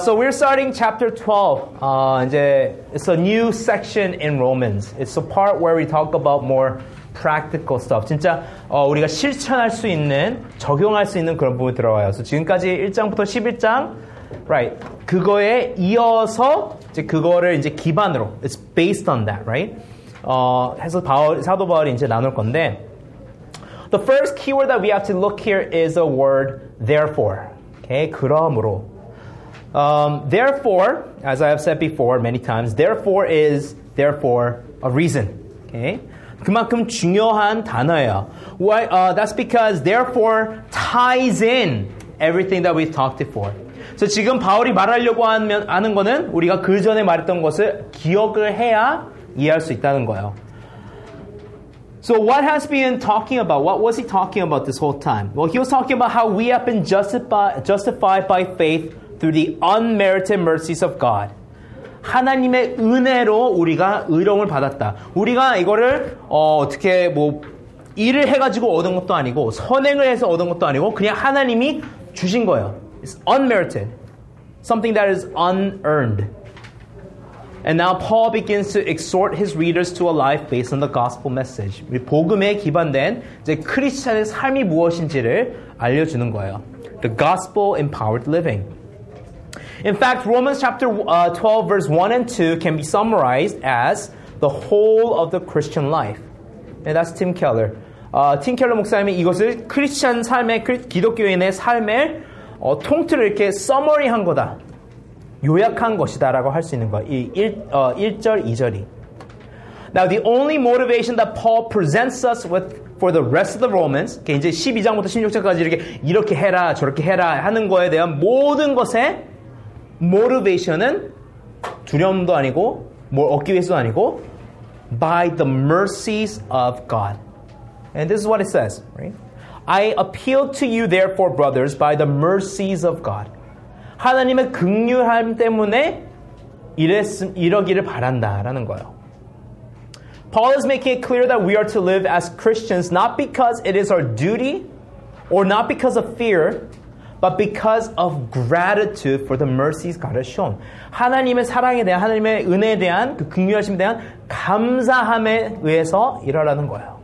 So we're starting chapter 12. It's a new section in Romans. It's the part where we talk about more practical stuff. 진짜 우리가 실천할 수 있는, 적용할 수 있는 그런 부분이 들어와요. 그래서 지금까지 1장부터 11장, right? 그거에 이어서 이제 그거를 이제 기반으로, it's based on that, right? 해서 사도 바울이 이제 나눌 건데. The first keyword that we have to look here is a word therefore. Okay, 그러므로. Therefore, as I have said before many times, therefore is therefore a reason. Okay? 그만큼 중요한 단어예요. Why? That's because therefore ties in everything that we've talked before. So 지금 바울이 말하려고 하는 거는 우리가 그 전에 말했던 것을 기억을 해야 이해할 수 있다는 거예요. So what has been talking about? What was he talking about this whole time? Well, he was talking about how we have been justified by faith through the unmerited mercies of God. 하나님의 은혜로 우리가 의로움을 받았다. 우리가 이거를 어떻게 뭐 일을 해가지고 얻은 것도 아니고 선행을 해서 얻은 것도 아니고 그냥 하나님이 주신 거예요. It's unmerited. Something that is unearned. And now Paul begins to exhort his readers to a life based on the gospel message. 복음에 기반된 이제 크리스찬의 삶이 무엇인지를 알려주는 거예요. The gospel empowered living. In fact, Romans chapter 12 verse 1 and 2 can be summarized as the whole of the Christian life. And that's Tim Keller. Tim Keller 목사님이 이것을 크리스찬 삶의 기독교인의 삶의 통틀을 이렇게 서머리한 거다. 요약한 것이다라고 할 수 있는 거예요. 1절, 2절이. Now the only motivation that Paul presents us with for the rest of the Romans, 이제 12장부터 16장까지 이렇게 해라, 저렇게 해라 하는 거에 대한 모든 것의 motivation은 두려움도 아니고 뭘 얻기 위해서도 아니고 by the mercies of God. And this is what it says, right? I appeal to you therefore, brothers, by the mercies of God. 하나님의 긍휼함 때문에 이러기를 바란다라는 거예요. Paul is making it clear that we are to live as Christians not because it is our duty or not because of fear, but because of gratitude for the mercies God has shown. 하나님의 사랑에 대한, 하나님의 은혜에 대한, 그 긍휼하심에 대한 감사함에 의해서 이러라는 거예요.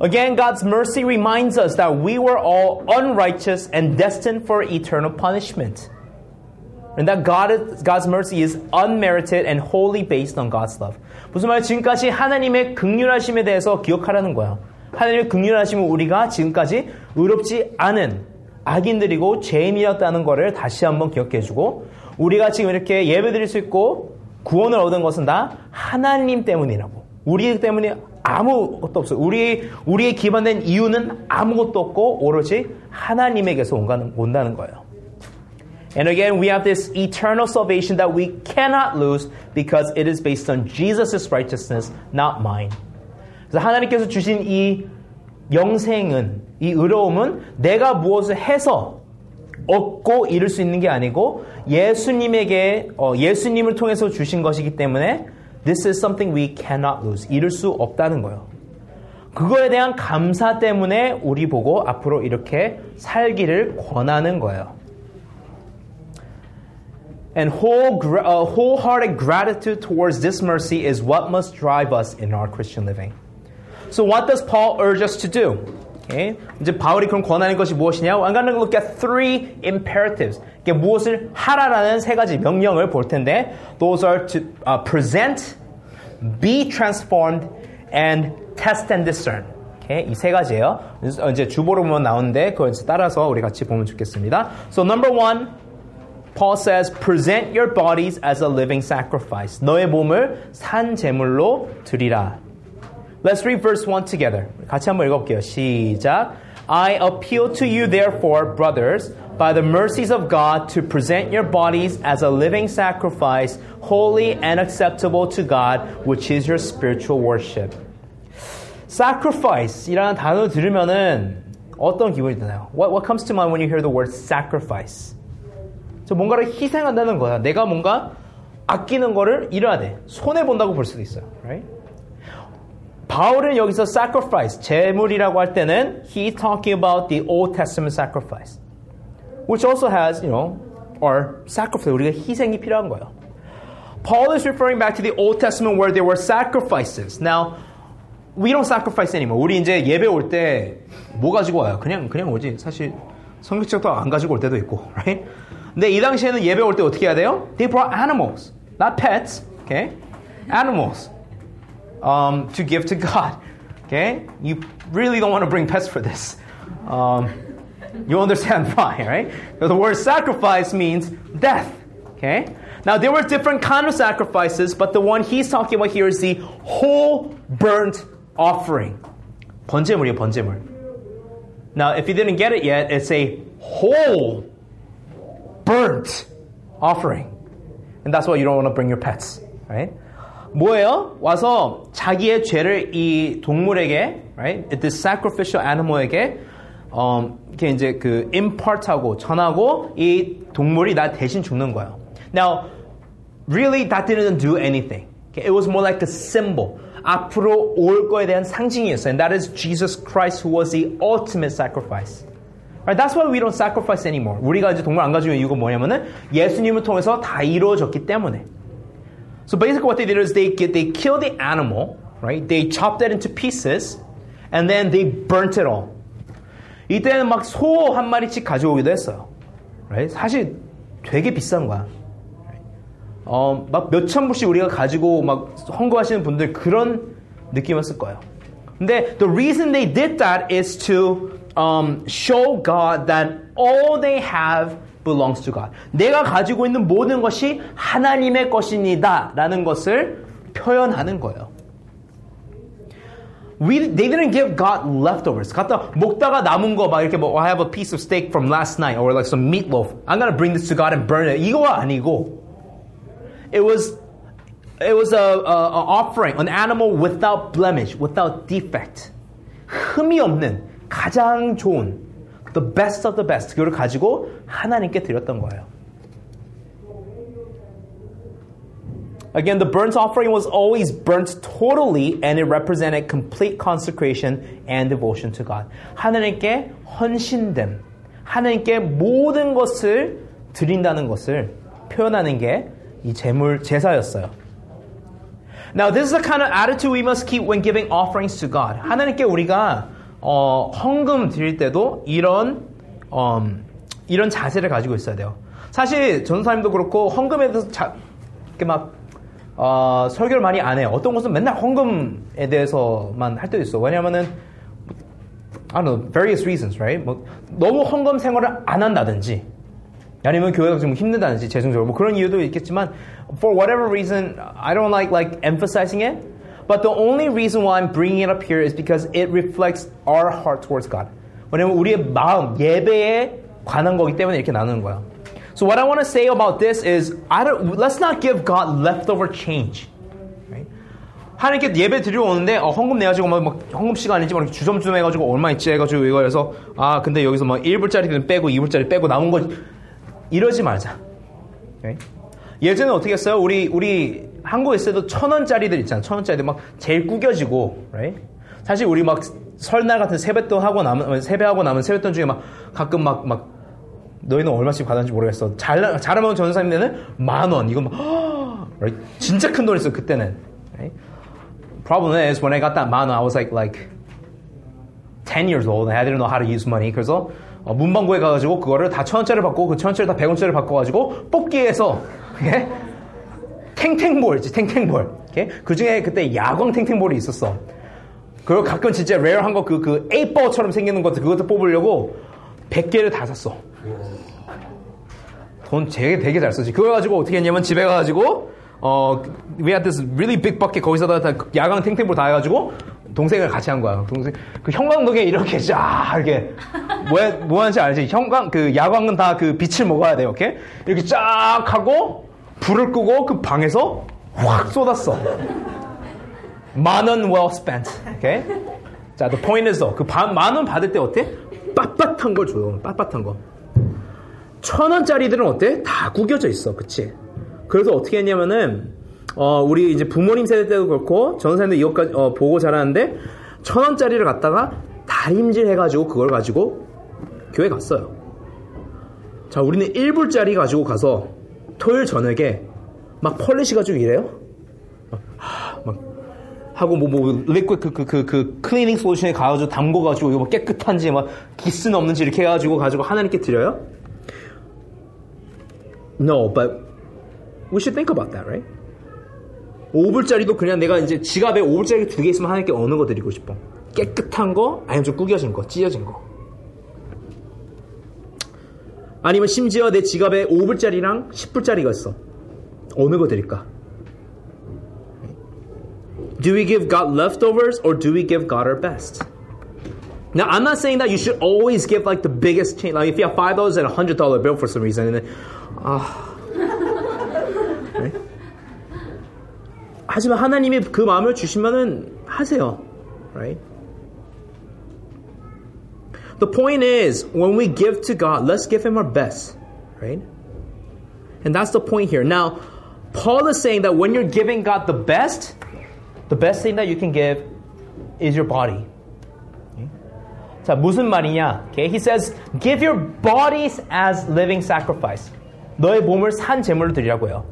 Again, God's mercy reminds us that we were all unrighteous and destined for eternal punishment. And that God's mercy is unmerited and wholly based on God's love. 무슨 말이에요? 지금까지 하나님의 긍휼하심에 대해서 기억하라는 거예요. 하나님의 긍휼하심은 우리가 지금까지 의롭지 않은 악인들이고 죄인이었다는 것을 다시 한번 기억해 주고 우리가 지금 이렇게 예배드릴 수 있고 구원을 얻은 것은 다 하나님 때문이라고. 우리 때문에 아무것도 없어요. 우리의 기반된 이유는 아무것도 없고 오로지 하나님에게서 온다는 거예요. And again, we have this eternal salvation that we cannot lose because it is based on Jesus' righteousness, not mine. 그래서 하나님께서 주신 이 영생은, 이 의로움은 내가 무엇을 해서 얻고 이룰 수 있는 게 아니고 예수님을 통해서 주신 것이기 때문에 This is something we cannot lose. 이룰 수 없다는 거예요. 그거에 대한 감사 때문에 우리 보고 앞으로 이렇게 살기를 권하는 거예요. And wholehearted gratitude towards this mercy is what must drive us in our Christian living. So what does Paul urge us to do? Okay. 이제 바울이 그럼 권하는 것이 무엇이냐? I'm going to look at three imperatives. 이게 무엇을 하라라는 세 가지 명령을 볼 텐데, those are to present, be transformed, and test and discern. Okay. 이 세 가지예요. 이제 주보로 보면 나오는데 그걸 따라서 우리 같이 보면 좋겠습니다. So number one, Paul says, present your bodies as a living sacrifice. 너의 몸을 산 제물로 드리라. Let's read verse 1 together. 같이 한번 읽어볼게요. 시작. I appeal to you therefore, brothers, by the mercies of God, to present your bodies as a living sacrifice, holy and acceptable to God, which is your spiritual worship. Sacrifice이라는 단어 들으면은 어떤 기분이 드나요? What comes to mind when you hear the word sacrifice? 저 뭔가를 희생한다는 거야. 내가 뭔가 아끼는 거를 잃어야 돼. 손해본다고 볼 수도 있어요. Right? 바울은 여기서 sacrifice, 제물이라고 할 때는 he's talking about the Old Testament sacrifice. which also has, are sacrifice. 우리가 희생이 필요한 거예요. Paul is referring back to the Old Testament where there were sacrifices. Now, we don't sacrifice anymore. 우리 이제 예배 올 때 뭐 가지고 와요? 그냥 오지. 사실 성경책도 안 가지고 올 때도 있고, right? 근데 이 당시에는 예배 올 때 어떻게 해야 돼요? They brought animals, not pets, okay? Animals to give to God, okay? You really don't want to bring pets for this. You understand why, right? The word sacrifice means death, okay? Now, there were different kinds of sacrifices, but the one he's talking about here is the whole burnt offering. 번제물이에요, 번제물. Now, if you didn't get it yet, it's a whole burnt offering. And that's why you don't want to bring your pets, right? 뭐예요? 와서 자기의 죄를 이 동물에게, right? This sacrificial animal에게 이렇게 이제 그 impart하고 전하고 이 동물이 나 대신 죽는 거예요. Now, really, that didn't do anything. Okay? It was more like a symbol. 앞으로 올 거에 대한 상징이었어요. And that is Jesus Christ, who was the ultimate sacrifice. Right? That's why we don't sacrifice anymore. 우리가 이제 동물 안 가지고 있는 이유가 뭐냐면은 예수님을 통해서 다 이루어졌기 때문에. So basically, what they did is they killed the animal, right? They chopped it into pieces, and then they burnt it all. 이때는 막 소 한 마리씩 가져오기도 했어요. Right? 사실 되게 비싼 거야. 막 몇천 불씩 우리가 가지고 막 헌거하시는 분들 그런 느낌이었을 거예요. 근데 the reason they did that is to show God that all they have belongs to God. 내가 가지고 있는 모든 것이 하나님의 것입니다. 라는 것을 표현하는 거예요. They didn't give God leftovers. 갖다 먹다가 남은 거 막 이렇게 뭐 I have a piece of steak from last night or like some meatloaf. I'm gonna bring this to God and burn it. 이거가 아니고 It was an offering, an animal without blemish, without defect. 흠이 없는 가장 좋은, the best of the best. 그걸 가지고 하나님께 드렸던 거예요. Again, the burnt offering was always burnt totally, and it represented complete consecration and devotion to God. 하나님께 헌신됨, 하나님께 모든 것을 드린다는 것을 표현하는 게 이 제물 제사였어요. Now, this is the kind of attitude we must keep when giving offerings to God. 하나님께 우리가 헌금 드릴 때도 이런 자세를 가지고 있어야 돼요. 사실 전도사님도 그렇고 헌금에 대해서 이렇게 막 설교를 많이 안 해요. 어떤 곳은 맨날 헌금에 대해서만 할 때도 있어. 왜냐하면은 I don't know, various reasons, right? 뭐 너무 헌금 생활을 안 한다든지. 아니면 교회가 좀 힘든다든지 재정적으로 뭐 그런 이유도 있겠지만 for whatever reason I don't like emphasizing it, but the only reason why I'm bringing it up here is because it reflects our heart towards God. 왜냐면 우리의 마음 예배에 관한 거기 때문에 이렇게 나누는 거야. So what I want to say about this is let's not give God leftover change. Right? 하나님께 예배 드리러 오는데 헌금 내가지고 막 헌금 시간인지 막 주섬주섬 해가지고 얼마 있지 해가지고 이거 해서 아 근데 여기서 막 1불짜리는 빼고 2불짜리 빼고 남은 거 이러지 말자. Okay. 예전에 어떻게 했어요? 우리 한국에 있어도 1,000원짜리들 있잖아. 1,000원짜리들 막 제일 구겨지고, right? 사실 우리 막 설날 같은 세배하고 남은 세뱃돈 중에 막 가끔 막 너희는 얼마씩 받았는지 모르겠어. 잘하면 전사님네는 10,000원. 이거 막 right? 진짜 큰 돈이었어 그때는. Right? Problem is when I got that 10,000, I was like 10 years old and I didn't know how to use money. 그래서 문방구에 가가지고 그거를 다 1,000원짜리 받고 그 1,000원짜리 다 100원짜리 바꿔가지고 뽑기에서 예? 탱탱볼 있지 탱탱볼 예? 그중에 그때 야광 탱탱볼이 있었어. 그리고 가끔 진짜 레어한 거 그 8볼처럼 생기는 것도 그것도 뽑으려고 100개를 다 샀어. 돈 되게 잘 썼지. 그걸 가지고 어떻게 했냐면 집에 가가지고 we had this really big bucket 거기서다 야광 탱탱볼 다 해가지고 동생을 같이 한 거야. 동생 그 형광등에 이렇게 쫙 이렇게 뭐 하는지 알지? 형광 그 야광은 다 그 빛을 먹어야 돼. 이렇게 이렇게 쫙 하고 불을 끄고 그 방에서 확 쏟았어. 10,000원 well spent. 오케이. 자, the point is though, 그 10,000원 받을 때 어때? 빳빳한 걸 줘요. 빳빳한 거. 1,000원짜리들은 어때? 다 구겨져 있어. 그치? 그래서 어떻게 했냐면은 우리 이제 부모님 세대 때도 그렇고, 전사님들 이것까지, 보고 자라는데, 1,000원짜리를 갖다가 다림질 해가지고, 그걸 가지고, 교회 갔어요. 자, 우리는 1불짜리 가지고 가서 토요일 저녁에 막 펄리시 가지고 이래요? 하고 그 클리닝 솔루션에 가가지고 담궈가지고 이거 깨끗한지 막 기스는 없는지 이렇게 해가지고 가지고 하나님께 드려요? No, but we should think about that, right? 5불짜리도 그냥 내가 이제 지갑에 5불짜리 2개 있으면 하나님께 어느 거 드리고 싶어? 깨끗한 거? 아니면 좀 구겨진 거, 찢어진 거? 아니면 심지어 내 지갑에 5불짜리랑 10불짜리가 있어. 어느 거 드릴까? Do we give God leftovers or do we give God our best? Now, I'm not saying that you should always give like the biggest change. Like if you have $5 and a $100 bill for some reason, and then, right? 하지만 하나님이 그 마음을 주시면은 하세요, right? The point is, when we give to God, let's give Him our best, right? And that's the point here. Now, Paul is saying that when you're giving God the best thing that you can give is your body. 자, 무슨 말이냐? Okay, he says, give your bodies as living sacrifice. 너의 몸을 산 제물로 드리라고요.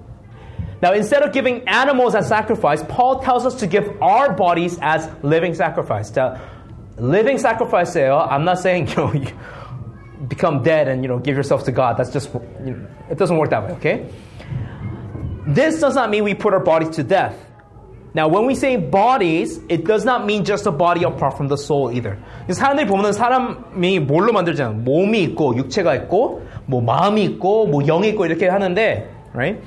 Now, instead of giving animals as sacrifice, Paul tells us to give our bodies as living sacrifice. 자, living sacrifice예요. I'm not saying you become dead and give yourself to God. That's just it doesn't work that way. Okay. This does not mean we put our bodies to death. Now, when we say bodies, it does not mean just a body apart from the soul either. 사람들이 보면은 사람이 뭘로 만들잖아요. 몸이 있고 육체가 있고 뭐 마음이 있고 뭐 영이 있고 이렇게 하는데, right?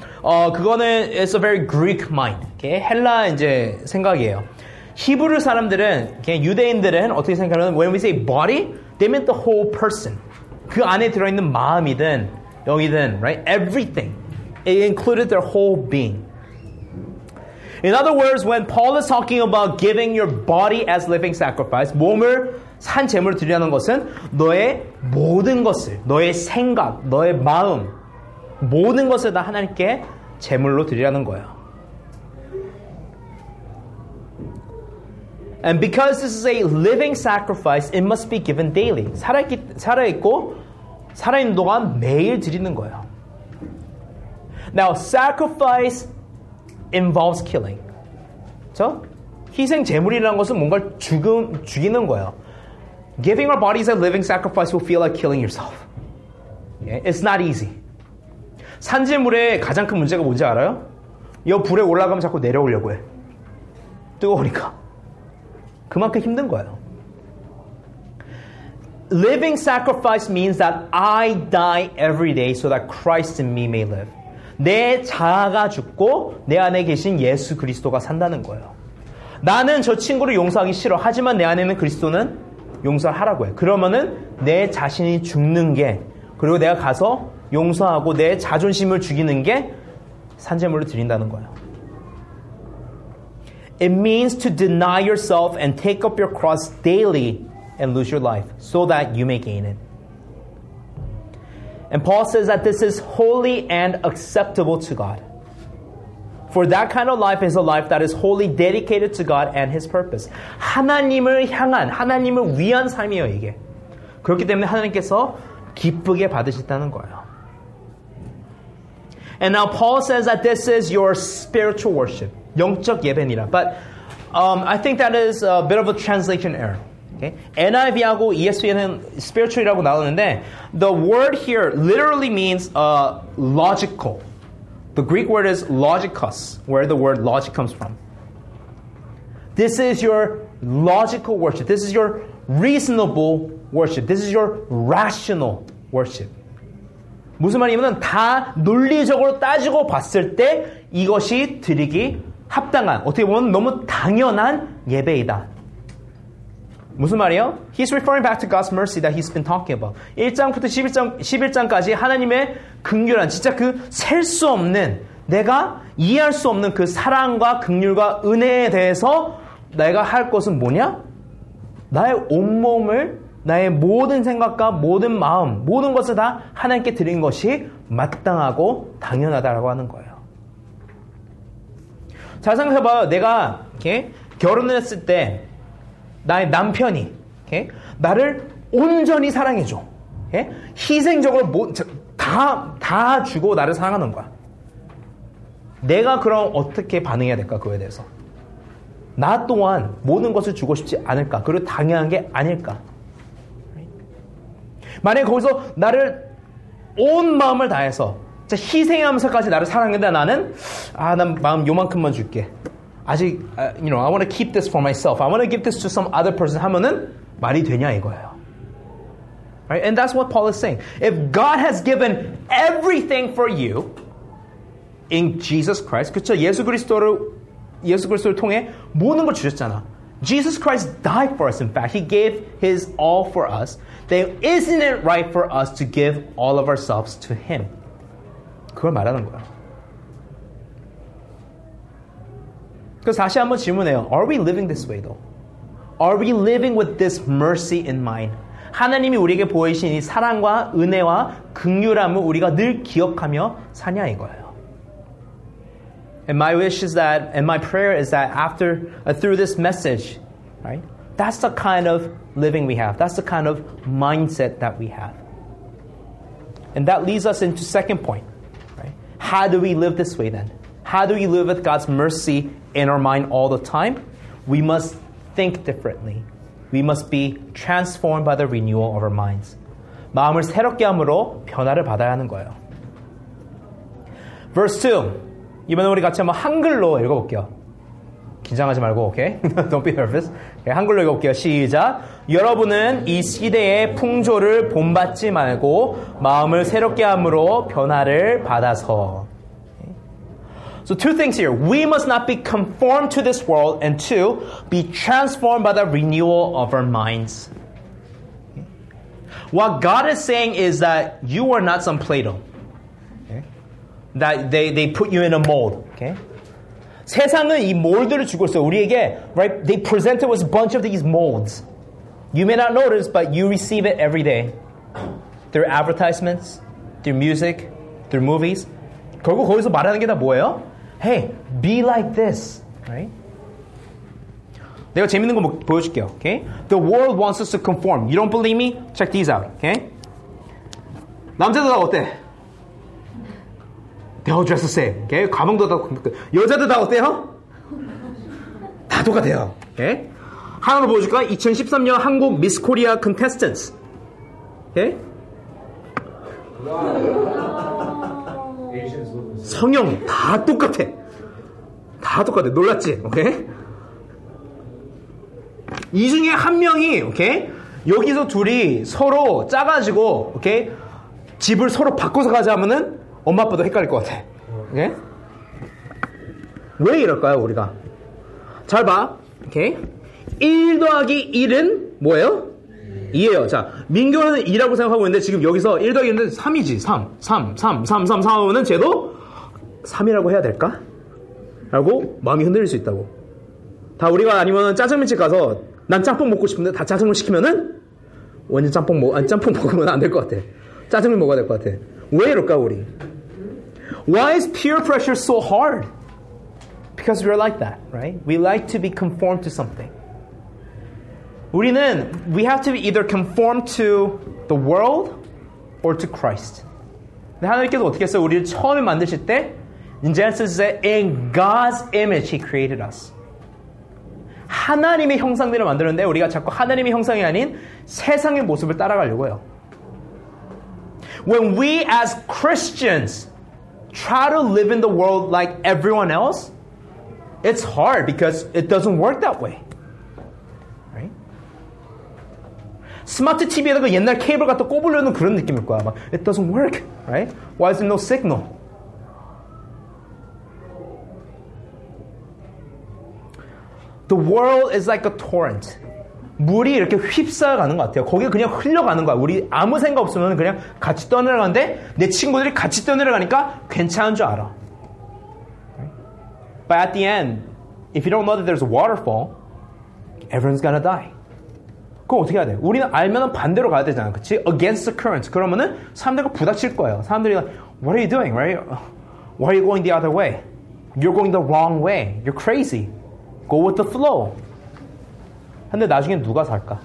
그거는 it's a very Greek mind. Okay? 헬라 이제 생각이에요. 히브리 사람들은, 유대인들은 어떻게 생각하냐면 when we say body, they meant the whole person. 그 안에 들어있는 마음이든 영이든, right? Everything. It included their whole being. In other words, when Paul is talking about giving your body as living sacrifice, 몸을 산 제물로 드리라는 것은 너의 모든 것을, 너의 생각, 너의 마음, 모든 것을 다 하나님께 제물로 드리라는 거예요. And because this is a living sacrifice, it must be given daily. 살아있고 살아있는 동안 매일 드리는 거예요. Now, sacrifice involves killing. 그렇죠? 희생 제물이라는 것은 뭔가를 죽이는 거예요. Giving our bodies a living sacrifice will feel like killing yourself. Yeah? It's not easy. 산재물의 가장 큰 문제가 뭔지 알아요? 이 불에 올라가면 자꾸 내려오려고 해. 뜨거우니까. 그만큼 힘든 거예요. Living sacrifice means that I die every day so that Christ in me may live. 내 자아가 죽고 내 안에 계신 예수 그리스도가 산다는 거예요. 나는 저 친구를 용서하기 싫어. 하지만 내 안에는 그리스도는 용서를 하라고 해요. 그러면은 내 자신이 죽는 게 그리고 내가 가서 용서하고 내 자존심을 죽이는 게 산재물로 드린다는 거예요. It means to deny yourself and take up your cross daily and lose your life so that you may gain it. And Paul says that this is holy and acceptable to God. For that kind of life is a life that is wholly dedicated to God and His purpose. 하나님을 향한, 하나님을 위한 삶이에요, 이게. 그렇기 때문에 하나님께서 기쁘게 받으신다는 거예요. And now Paul says that this is your spiritual worship. 영적 예배니라. But I think that is a bit of a translation error. Okay? NIV하고 ESV는 spiritual이라고 나오는데 the word here literally means logical. The Greek word is logikos, where the word logic comes from. This is your logical worship. This is your reasonable worship. This is your rational worship. 무슨 말이냐면 다 논리적으로 따지고 봤을 때 이것이 드리기 합당한, 어떻게 보면 너무 당연한 예배이다. 무슨 말이에요? He's referring back to God's mercy that he's been talking about. 1장부터 11장까지 하나님의 긍휼한, 진짜 그 셀 수 없는, 내가 이해할 수 없는 그 사랑과 긍휼과 은혜에 대해서 내가 할 것은 뭐냐? 나의 온몸을, 나의 모든 생각과 모든 마음, 모든 것을 다 하나님께 드린 것이 마땅하고 당연하다라고 하는 거예요. 잘 생각해봐요. 내가 결혼을 했을 때 나의 남편이 나를 온전히 사랑해줘. 희생적으로 다 다 주고 나를 사랑하는 거야. 내가 그럼 어떻게 반응해야 될까, 그거에 대해서. 나 또한 모든 것을 주고 싶지 않을까? 그리고 당연한 게 아닐까? 만약에 거기서 나를 온 마음을 다해서 희생하면서까지 나를 사랑한다, 나는 난 마음 요만큼만 줄게. 아직 I want to keep this for myself. I want to give this to some other person 하면은 말이 되냐 이거예요. Right? And that's what Paul is saying. If God has given everything for you in Jesus Christ, 그렇죠? 예수 그리스도를 통해 모든 걸 주셨잖아. Jesus Christ died for us, in fact. He gave His all for us. Then isn't it right for us to give all of ourselves to Him? 그걸 말하는 거야. 그래서 다시 한번 질문해요. Are we living this way, though? Are we living with this mercy in mind? 하나님이 우리에게 보이신 이 사랑과 은혜와 긍휼함을 우리가 늘 기억하며 사냐 이거예요. And my wish is that, and my prayer is that through this message, right? That's the kind of living we have. That's the kind of mindset that we have. And that leads us into second point, right? How do we live this way then? How do we live with God's mercy in our mind all the time? We must think differently. We must be transformed by the renewal of our minds. 마음을 새롭게 함으로 변화를 받아야 하는 거예요. Verse 2. 이번에 우리 같이 한번 한글로 읽어볼게요. 긴장하지 말고, 오케이? Don't be nervous. Okay, 한글로 읽어볼게요. 시작. 여러분은 이 시대의 풍조를 본받지 말고 마음을 새롭게 함으로 변화를 받아서. Okay. So two things here. We must not be conformed to this world, and two, be transformed by the renewal of our minds. Okay. What God is saying is that you are not some Plato. That they put you in a mold. Okay? 세상은 이 몰드를 주고 있어요. 우리에게, right? They presented us a bunch of these molds. You may not notice, but you receive it every day. Through advertisements, through music, through movies. 결국 거기서 말하는 게 다 뭐예요? Hey, be like this. Right? 내가 재밌는 거 보여줄게요. Okay? The world wants us to conform. You don't believe me? Check these out. Okay? 남자들 다 어때? They all dress the same. Okay? 가방도 다 여자도 다 어때요? 다 똑같아요. Okay? 하나로 보여줄까? 2013년 한국 미스 코리아 컨테스턴스. Okay? 성형 다 똑같아. 다 똑같아. 놀랐지? Okay? 이 중에 한 명이, okay? 여기서 둘이 서로 짜가지고, okay? 집을 서로 바꿔서 가자 하면은 엄마 아빠도 헷갈릴 것 같아. Okay? 왜 이럴까요 우리가? 잘 봐. Okay? 1 더하기 1은 뭐예요? 2예요. 자, 민규는 2라고 생각하고 있는데 지금 여기서 1 더하기 1은 3이지. 3 하면은 쟤도 3이라고 해야 될까? 라고 마음이 흔들릴 수 있다고. 다 우리가 아니면 짜장면집 가서 난 짬뽕 먹고 싶은데 다 짜장면 시키면은 완전 짬뽕 먹으면 안 될 것 같아. 짜장면 먹어야 될 것 같아. 왜 이럴까 우리? Why is peer pressure so hard? Because we're like that, right? We like to be conformed to something. 우리는 we have to be either conformed to the world or to Christ. 근데 하나님께서 어떻게 했어요? 우리를 처음에 만드실 때 in Genesis, in God's image He created us. 하나님의 형상대로 만드는데 우리가 자꾸 하나님의 형상이 아닌 세상의 모습을 따라가려고 해요. When we as Christians try to live in the world like everyone else, it's hard because it doesn't work that way. Right? 스마트 TV에다가 옛날 케이블 갖다 꼽으려는 그런 느낌일 거야. 막, it doesn't work, right? Why is there no signal? The world is like a torrent. 물이 이렇게 휩싸가는 것 같아요. 거기에 그냥 흘러가는 거야. 우리 아무 생각 없으면 그냥 같이 떠내려가는데 내 친구들이 같이 떠내려가니까 괜찮은 줄 알아. But at the end, if you don't know that there's a waterfall, everyone's gonna die. 그럼 어떻게 해야 돼? 우리는 알면 반대로 가야 되잖아. 그치? Against the current. 그러면은 사람들과 부닥칠 거예요. 사람들이 What are you doing? Right? Why are you going the other way? You're going the wrong way. You're crazy. Go with the flow. 근데 나중엔 누가 살까?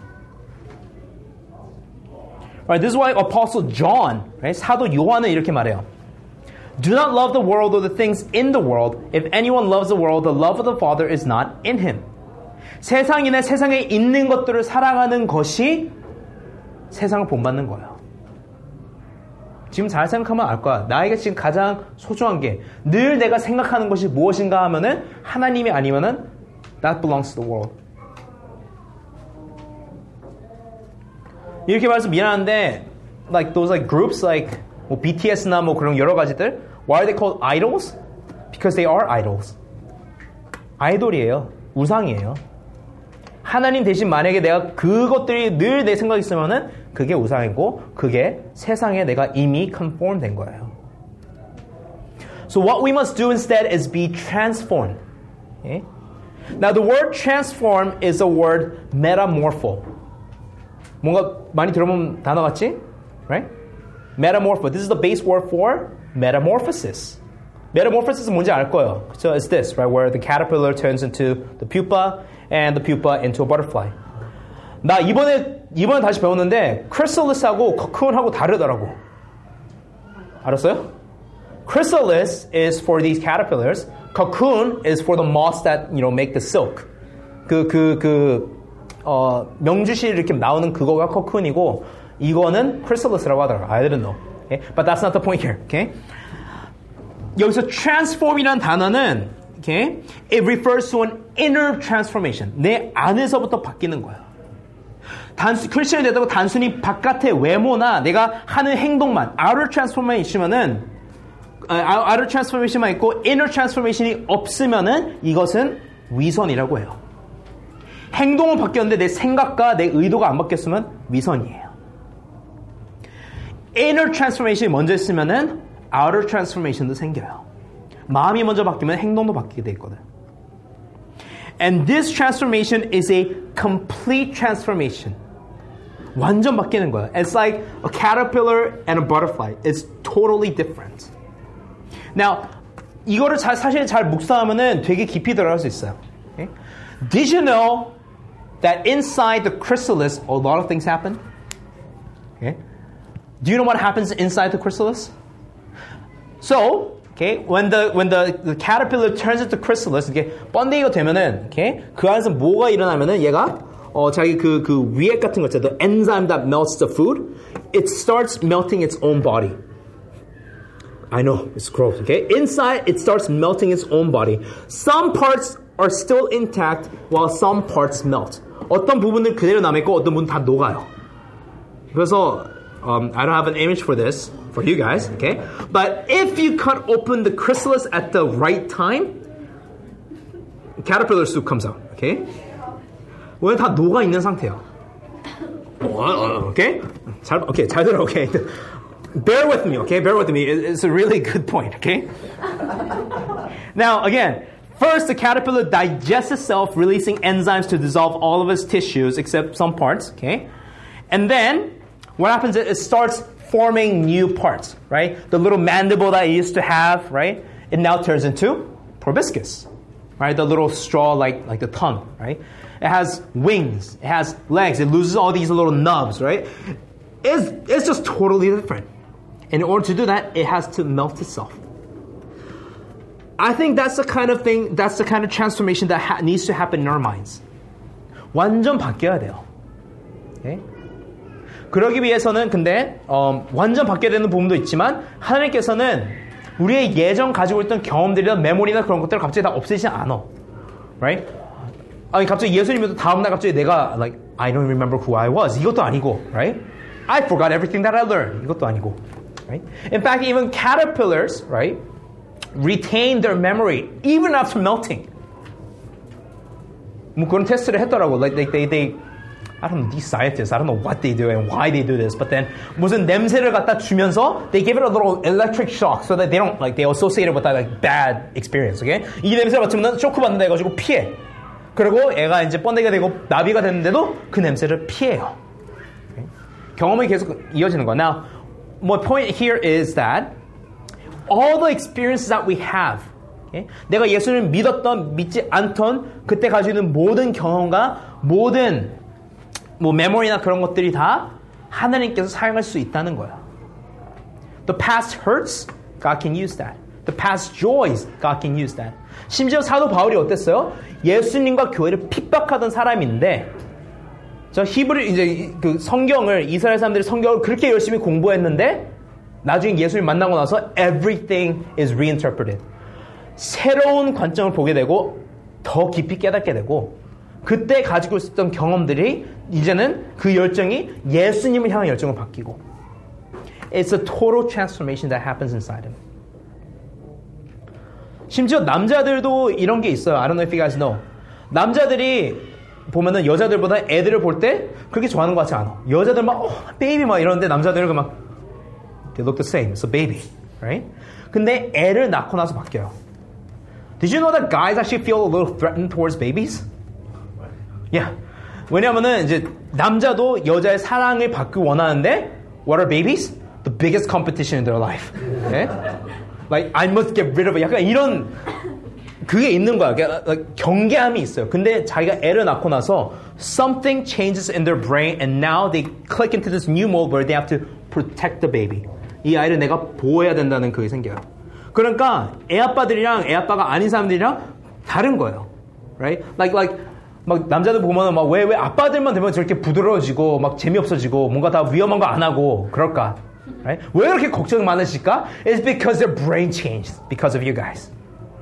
Right, this is why Apostle John, right, 사도 요한은 이렇게 말해요. Do not love the world or the things in the world. If anyone loves the world, the love of the Father is not in him. 세상이나 세상에 있는 것들을 사랑하는 것이 세상을 본받는 거예요. 지금 잘 생각하면 알 거야. 나에게 지금 가장 소중한 게 늘 내가 생각하는 것이 무엇인가 하면은 하나님이 아니면은 that belongs to the world. 이렇게 말해서 미안한데 like those like groups like 뭐 BTS나 뭐 그런 여러 가지들 why are they called idols? Because they are idols. 아이돌이에요. 우상이에요. 하나님 대신 만약에 내가 그것들이 늘 내 생각이 있으면은 그게 우상이고 그게 세상에 내가 이미 conform 된 거예요. So what we must do instead is be transformed. Okay? Now the word transform is a word metamorpho. 뭔가 많이 들어본 단어 같지? Right? Metamorpho. This is the base word for metamorphosis. Metamorphosis 뭔지 알 거예요. So it's this, right? Where the caterpillar turns into the pupa and the pupa into a butterfly. 나 이번에 다시 배웠는데 chrysalis하고 cocoon하고 다르더라고. 알았어요? Chrysalis is for these caterpillars. Cocoon is for the moths that, you know, make the silk. 명주실 이렇게 나오는 그거가 cocoon이고 이거는 chrysalis라고 하더라고. I didn't know. Okay? But that's not the point here. Okay? 여기서 transform이라는 단어는 okay? It refers to an inner transformation. 내 안에서부터 바뀌는 거예요. 크리스천이 됐다고 단순히 바깥의 외모나 내가 하는 행동만 outer transformation만은 outer transformation만 있고 inner transformation이 없으면은 이것은 위선이라고 해요. 행동은 바뀌었는데 내 생각과 내 의도가 안 바뀌었으면 위선이에요. inner transformation이 먼저 있으면은 outer transformation도 생겨요. 마음이 먼저 바뀌면 행동도 바뀌게 돼 있거든. And this transformation is a complete transformation. 완전 바뀌는 거야. It's like a caterpillar and a butterfly. It's totally different. Now, 이거를 사실 잘 묵상하면은 되게 깊이 들어갈 수 있어요. Okay? Did you know that inside the chrysalis a lot of things happen? Okay? Do you know what happens inside the chrysalis? So, okay, when the caterpillar turns into chrysalis, 이게 번데기가 되면은, okay, 그 안에서 뭐가 일어나면은 얘가 자기 그 위액 같은 거 있잖아요. The enzyme that melts the food, it starts melting its own body. I know it's gross. Okay, inside it starts melting its own body. Some parts are still intact, while some parts melt. 어떤 부분은 그대로 남아 있고 어떤 부분 다 녹아요. 그래서 I don't have an image for this, for you guys, okay? But if you cut open the chrysalis at the right time, caterpillar soup comes out, okay? 원래 다 녹아 있는 상태야. Okay? 잘 들어, okay? Bear with me, okay? Bear with me. It's a really good point, okay? Now, again, first the caterpillar digests itself, releasing enzymes to dissolve all of its tissues, except some parts, okay? And then what happens is it starts forming new parts, right? The little mandible that it used to have, right? It now turns into proboscis, right? The little straw like the tongue, right? It has wings, it has legs, it loses all these little nubs, right? It's just totally different. In order to do that, it has to melt itself. I think that's the kind of thing, that's the kind of transformation that needs to happen in our minds. 완전 바뀌어야 돼요. Okay? 그러기 위해서는 근데 완전 바뀌어야 되는 부분도 있지만 하나님께서는 우리의 예전 가지고 있던 경험들이나 메모리나 그런 것들을 갑자기 다 없애시지 않아. Right? 아니 갑자기 예수님 믿고 다음 날 갑자기 내가 like I don't remember who I was. 이것도 아니고, right? I forgot everything that I learned. 이것도 아니고. Right? In fact, even caterpillars, right, retain their memory even after melting. 뭐 그런 테스트를 했더라고. Like they I don't know, these scientists, I don't know what they do and why they do this, but then 무슨 냄새를 갖다 주면서 they give it a little electric shock so that they don't, like, they associate it with that, like, bad experience, okay? 이 냄새를 맡으면 쇼크 받는다 해가지고 피해. 그리고 애가 이제 번데기가 되고 나비가 됐는데도 그 냄새를 피해요. Okay? 경험이 계속 이어지는 거야. Now, my point here is that all the experiences that we have, okay? 내가 예수님을 믿었던, 믿지 않던, 그때 가지고 있는 모든 경험과 모든 뭐 메모리나 그런 것들이 다 하나님께서 사용할 수 있다는 거야. The past hurts, God can use that. The past joys, God can use that. 심지어 사도 바울이 어땠어요? 예수님과 교회를 핍박하던 사람인데 저 히브리 이제 그 성경을 이스라엘 사람들이 성경을 그렇게 열심히 공부했는데 나중에 예수님 만나고 나서 everything is reinterpreted. 새로운 관점을 보게 되고 더 깊이 깨닫게 되고 그때 가지고 있었던 경험들이 이제는 그 열정이 예수님을 향한 열정으로 바뀌고 It's a total transformation that happens inside him. 심지어 남자들도 이런 게 있어요. I don't know if you guys know. 남자들이 보면은 여자들보다 애들을 볼 때 그렇게 좋아하는 것 같지 않아. 여자들 막 baby 막 이러는데 남자들은 막 they look the same. It's a baby, right? 근데 애를 낳고 나서 바뀌어요. Did you know that guys actually feel a little threatened towards babies? Yeah. 왜냐면은 이제 남자도 여자의 사랑을 받기 원하는데 what are babies? The biggest competition in their life. Okay? Like I must get rid of it. 약간 이런 그게 있는 거야. 경계함이 있어요. 근데 자기가 애를 낳고 나서 something changes in their brain and now they click into this new mode where they have to protect the baby. 이 아이를 내가 보호해야 된다는 그게 생겨요. 그러니까 애 아빠들이랑 애 아빠가 아닌 사람들이랑 다른 거예요. Right? Like 막 남자들 보면은 막 왜 아빠들만 되면 저렇게 부드러워지고 막 재미없어지고 뭔가 다 위험한 거 안 하고 그럴까? Right? 왜 이렇게 걱정 많으실까? It's because their brain changed because of you guys.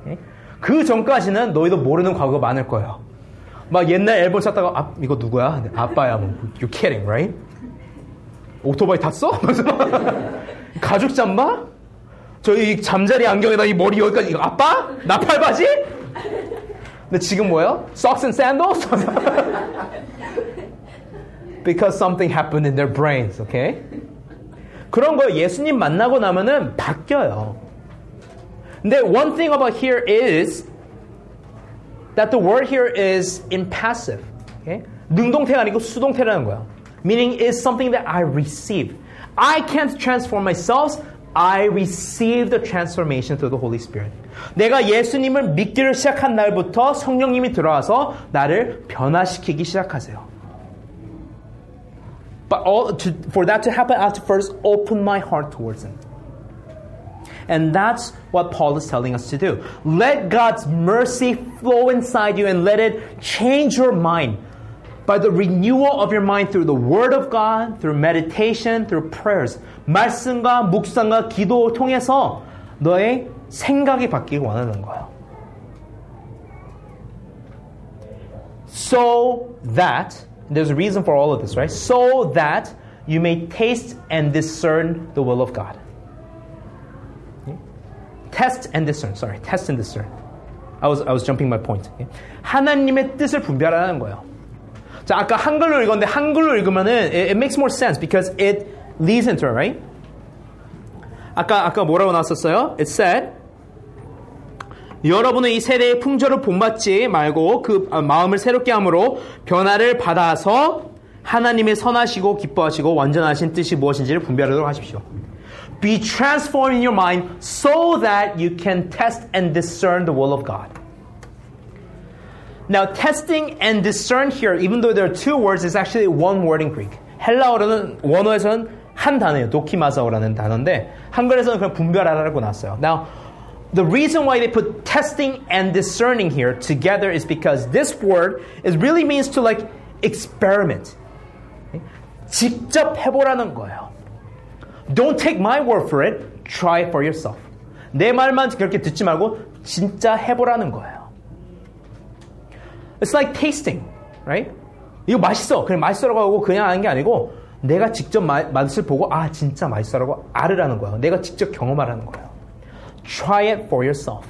Okay? 그 전까지는 너희도 모르는 과거가 많을 거예요. 막 옛날 앨범 찾다가 아, 이거 누구야? 아빠야. 뭐, you're kidding, right? 오토바이 탔어? 가죽 잠바? 저희 잠자리 안경에다 이 머리 여기까지 이거 아빠? 나팔바지? 근데 지금 뭐예요? Socks and sandals? Because something happened in their brains, okay? 그런 거 예수님 만나고 나면은 바뀌어요. 근데 one thing about here is that the word here is impassive. Okay? 능동태가 아니고 수동태라는 거야. Meaning it's something that I receive. I can't transform myself. I receive the transformation through the Holy Spirit. 내가 예수님을 믿기를 시작한 날부터 성령님이 들어와서 나를 변화시키기 시작하세요. But for that to happen, I have to first open my heart towards Him. And that's what Paul is telling us to do. Let God's mercy flow inside you and let it change your mind by the renewal of your mind through the Word of God, through meditation, through prayers. 말씀과 묵상과 기도를 통해서 너의 생각이 바뀌기 원하는 거예요. So that, there's a reason for all of this, right? So that you may taste and discern the will of God. Test and discern. I was jumping my point. Okay? 하나님의 뜻을 분별하라는 거예요. 자, 아까 한글로 읽었는데 한글로 읽으면은 it makes more sense because it leads into it, right? 아까 뭐라고 나왔었어요? It said 여러분의 이 세대의 풍조를 본받지 말고 그 마음을 새롭게 함으로 변화를 받아서 하나님의 선하시고 기뻐하시고 완전하신 뜻이 무엇인지를 분별하도록 하십시오. Be transformed in your mind so that you can test and discern the will of God. Now, testing and discern here, even though there are two words, is actually one word in Greek. 헬라어로는 원어에서는 한 단어예요. 도키마사오라는 단어인데 한글에서는 그냥 분별하라고 나왔어요. Now, the reason why they put testing and discerning here together is because this word it really means to like experiment. 직접 해보라는 거예요. Don't take my word for it. Try it for yourself. 내 말만 그렇게 듣지 말고 진짜 해보라는 거예요. It's like tasting, right? 이거 맛있어. 그냥 맛있어라고 하고 그냥 하는 게 아니고 내가 직접 맛을 보고 아 진짜 맛있어라고 알으라는 거예요. 내가 직접 경험하라는 거예요. Try it for yourself.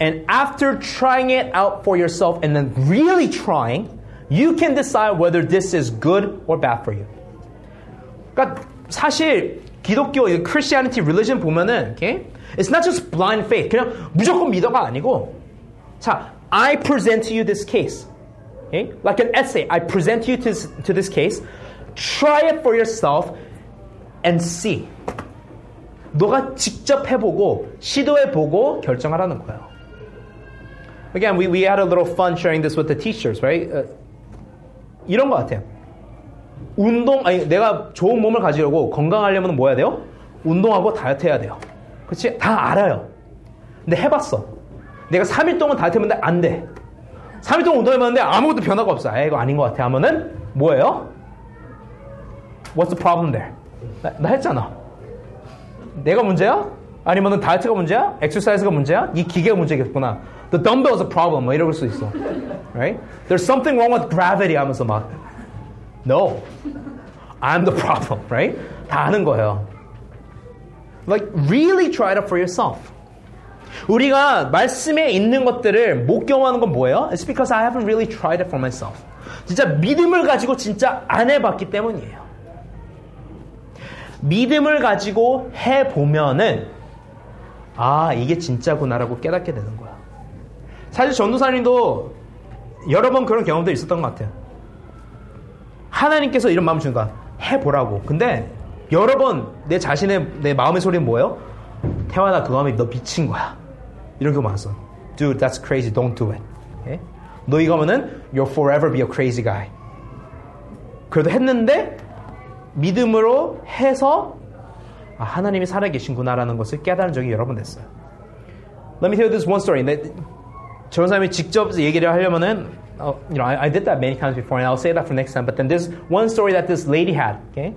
And after trying it out for yourself and then really trying You can decide whether this is good or bad for you. 그러니까 사실 기독교, Christianity, religion 보면은 okay? It's not just blind faith. 그냥 무조건 믿어가 아니고 자, I present to you this case. Okay? Like an essay. I present you to this case. Try it for yourself and see. 너가 직접 해보고 시도해보고 결정하라는 거예요. Again, we had a little fun sharing this with the teachers, right? 이런 것 같아요. 내가 좋은 몸을 가지려고 건강하려면 뭐 해야 돼요? 운동하고 다이어트 해야 돼요. 그렇지? 다 알아요. 근데 해봤어. 내가 3일 동안 다이어트 했는데 안 돼. 3일 동안 운동해봤는데 아무것도 변화가 없어. 에이, 이거 아닌 것 같아. 하면은 뭐예요? What's the problem there? 나 했잖아. 내가 문제야? 아니면은 다이어트가 문제야? 엑서사이즈가 문제야? 이 기계가 문제겠구나. The dumbbell is a problem. 막 이럴 수 있어. Right? There's something wrong with gravity 하면서 막 No. I'm the problem. Right? 다 아는 거예요. Like, really try it out for yourself. 우리가 말씀에 있는 것들을 못 경험하는 건 뭐예요? It's because I haven't really tried it for myself. 진짜 믿음을 가지고 진짜 안 해봤기 때문이에요. 믿음을 가지고 해보면은 아, 이게 진짜구나라고 깨닫게 되는 거야. 사실 전도사님도 여러 번 그런 경험도 있었던 것 같아요. 하나님께서 이런 마음을 주니까 해보라고. 근데 여러 번 내 마음의 소리는 뭐예요? 태환아, 그거 하면 너 미친 거야. 이런 경우 많았어. Dude, that's crazy. Don't do it. Okay? 너 이거 하면은 you'll forever be a crazy guy. 그래도 했는데 믿음으로 해서 아, 하나님이 살아계신구나라는 것을 깨달은 적이 여러 번 됐어요. Let me tell you this one story. 저런 사람이 직접 얘기를 하려면은 you know, I did that many times before and I'll say that for next time. But then there's one story that this lady had. Okay?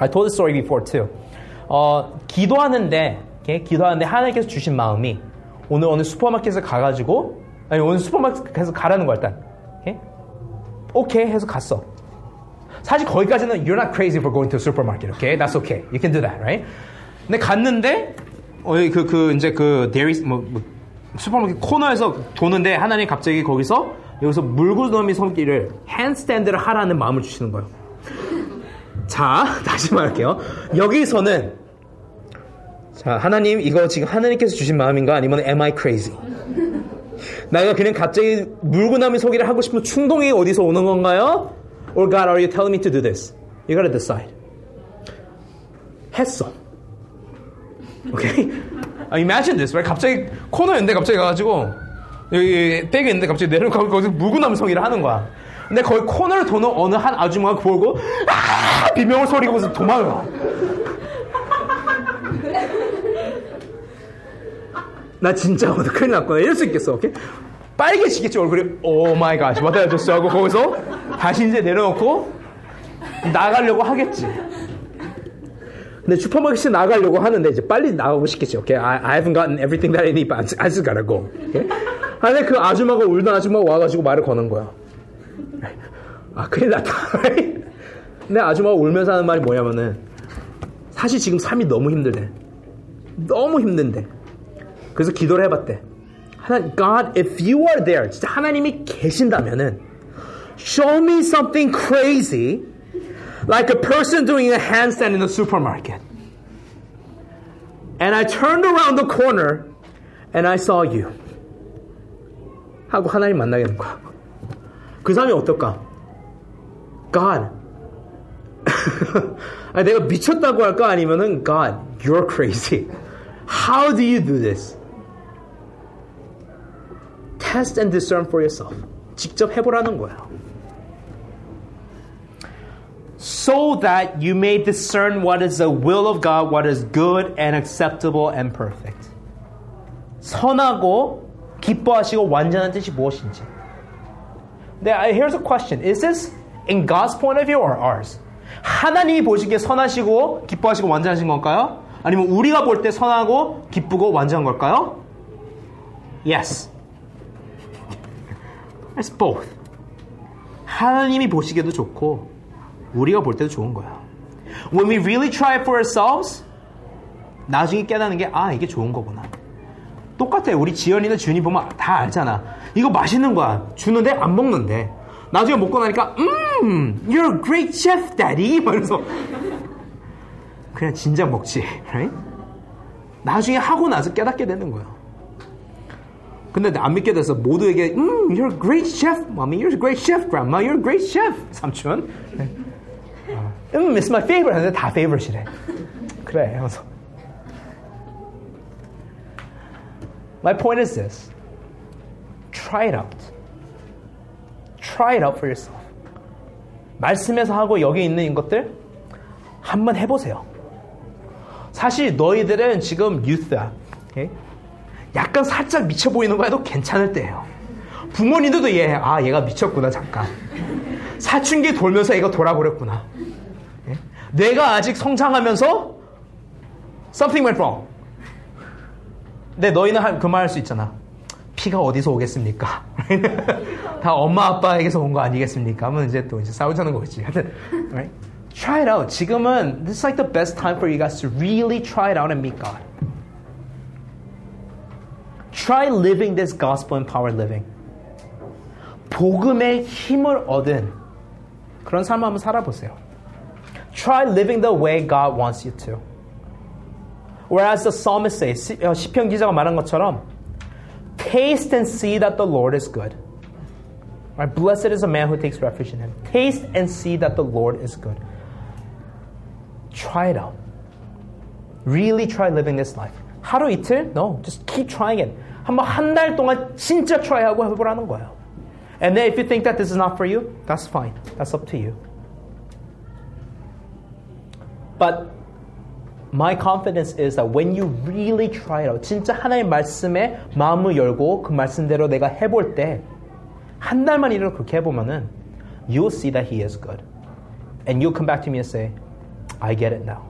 I told this story before too. 기도하는데 하나님께서 주신 마음이 오늘 슈퍼마켓에 가가지고 아니 오늘 슈퍼마켓에서 가라는 거야 일단. 오케이 해서 갔어. 사실 거기까지는 you're not crazy for going to a supermarket, okay? That's okay. You can do that, right? 근데 갔는데 dairy 슈퍼마켓 코너에서 도는데 하나님 갑자기 거기서 여기서 물구나미 섬기를 handstand를 하라는 마음을 주시는 거예요. 자, 다시 말할게요. 여기서는 자, 하나님 이거 지금 하나님께서 주신 마음인가 아니면 am I crazy? 내가 그냥 갑자기 물구나미 서기를 하고 싶은 충동이 어디서 오는 건가요? Or God, are you telling me to do this? You gotta decide. 했어. Okay? Imagine this, right? 갑자기 코너였는데 갑자기 가가지고 여기 백이 있는데 갑자기 내려놓고 거기서 물구나미 서기를 하는 거야. 근데 거기 코너를 도는 어느 한 아줌마가 보고 아! 비명을 소리고서 도망가. 나 진짜 오늘 큰일 났구나. 이럴 수 있겠어. 오케이? 빨개지겠지 얼굴이. 오 마이 갓. What did I just do? 하고 거기서 다시 이제 내려놓고 나가려고 하겠지. 근데 슈퍼마켓에 나가려고 하는데 이제 빨리 나가고 싶겠지. 오케이? I haven't gotten everything that I need, but I just gotta go. 오케이? 근데 그 아줌마가 울던 아줌마가 와가지고 말을 거는 거야. 아, 큰일 났다. 근데 아줌마가 울면서 하는 말이 뭐냐면은 사실 지금 삶이 너무 힘들대. 너무 힘든데. 그래서 기도를 해봤대. God, if you are there, 진짜 하나님이 계신다면은 show me something crazy like a person doing a handstand in the supermarket. And I turned around the corner and I saw you. 하고 하나님 만나게 된 거야. 그 사람이 어떨까? God. 아니, 내가 미쳤다고 할까? 아니면은 God, you're crazy. How do you do this? Test and discern for yourself. 직접 해보라는 거예요. So that you may discern what is the will of God, what is good and acceptable and perfect. 선하고 기뻐하시고 완전한 뜻이 무엇인지. Now, here's a question. Is this in God's point of view or ours? 하나님이 보시기에 선하시고 기뻐하시고 완전하신 건가요? 아니면 우리가 볼 때 선하고 기쁘고 완전한 걸까요? Yes. It's both. 하나님이 보시기에도 좋고 우리가 볼 때도 좋은 거야. When we really try it for ourselves, 나중에 깨닫는 게 아, 이게 좋은 거구나. 똑같아. 우리 지연이나 준이 보면 다 알잖아. 이거 맛있는 거야. 주는데 안 먹는데. 나중에 먹고 나니까 you're a great chef, daddy. 이러면서 그냥 진작 먹지. Right? 나중에 하고 나서 깨닫게 되는 거야. 근데 안 믿게 돼서 모두에게 you're a great chef, mommy. You're a great chef, grandma. You're a great chef, 삼촌. It's my favorite. 근데 다 favorite이래. 그래. 하면서. My point is this. Try it out. Try it out for yourself. 말씀에서 하고 여기 있는 것들 한번 해보세요. 사실 너희들은 지금 유스야. 약간 살짝 미쳐 보이는 거 해도 괜찮을 때예요. 부모님들도 얘, 아 얘가 미쳤구나 잠깐. 사춘기 돌면서 얘가 돌아버렸구나. 내가 아직 성장하면서 something went wrong. 근데 너희는 그 말 할 수 있잖아. 피가 어디서 오겠습니까? 다 엄마 아빠에게서 온 거 아니겠습니까? 하면 이제 또 이제 싸우자는 거겠지. 하여튼, right? Try it out. 지금은 this is like the best time for you guys to really try it out and meet God. Try living this gospel-empowered living. 복음의 힘을 얻은 그런 삶을 한번 살아보세요. Try living the way God wants you to. Whereas the psalmist says, 시편 기자가 말한 것처럼 Taste and see that the Lord is good. Right? Blessed is a man who takes refuge in him. Taste and see that the Lord is good. Try it out. Really try living this life. 하루 이틀? No, just keep trying it. 한 달 동안 진짜 try하고 해보라는 거예요. And then if you think that this is not for you, that's fine. That's up to you. But my confidence is that when you really try it out, 진짜 하나님의 말씀에 마음을 열고 그 말씀대로 내가 해볼 때 한 달만 이라도 그렇게 해보면은 you'll see that he is good. And you'll come back to me and say, I get it now.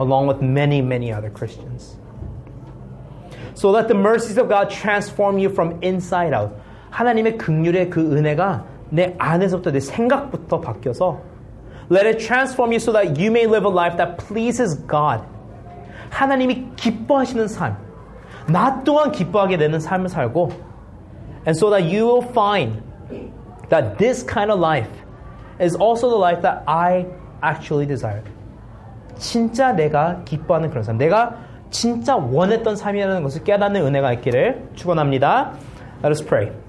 Along with many, many other Christians. So let the mercies of God transform you from inside out. 하나님의 긍휼의 그 은혜가 내 안에서부터 내 생각부터 바뀌어서 Let it transform you so that you may live a life that pleases God. 하나님이 기뻐하시는 삶, 나 또한 기뻐하게 되는 삶을 살고 And so that you will find that this kind of life is also the life that I actually desire. 진짜 내가 기뻐하는 그런 삶, 내가 진짜 원했던 삶이라는 것을 깨닫는 은혜가 있기를 축원합니다. Let us pray.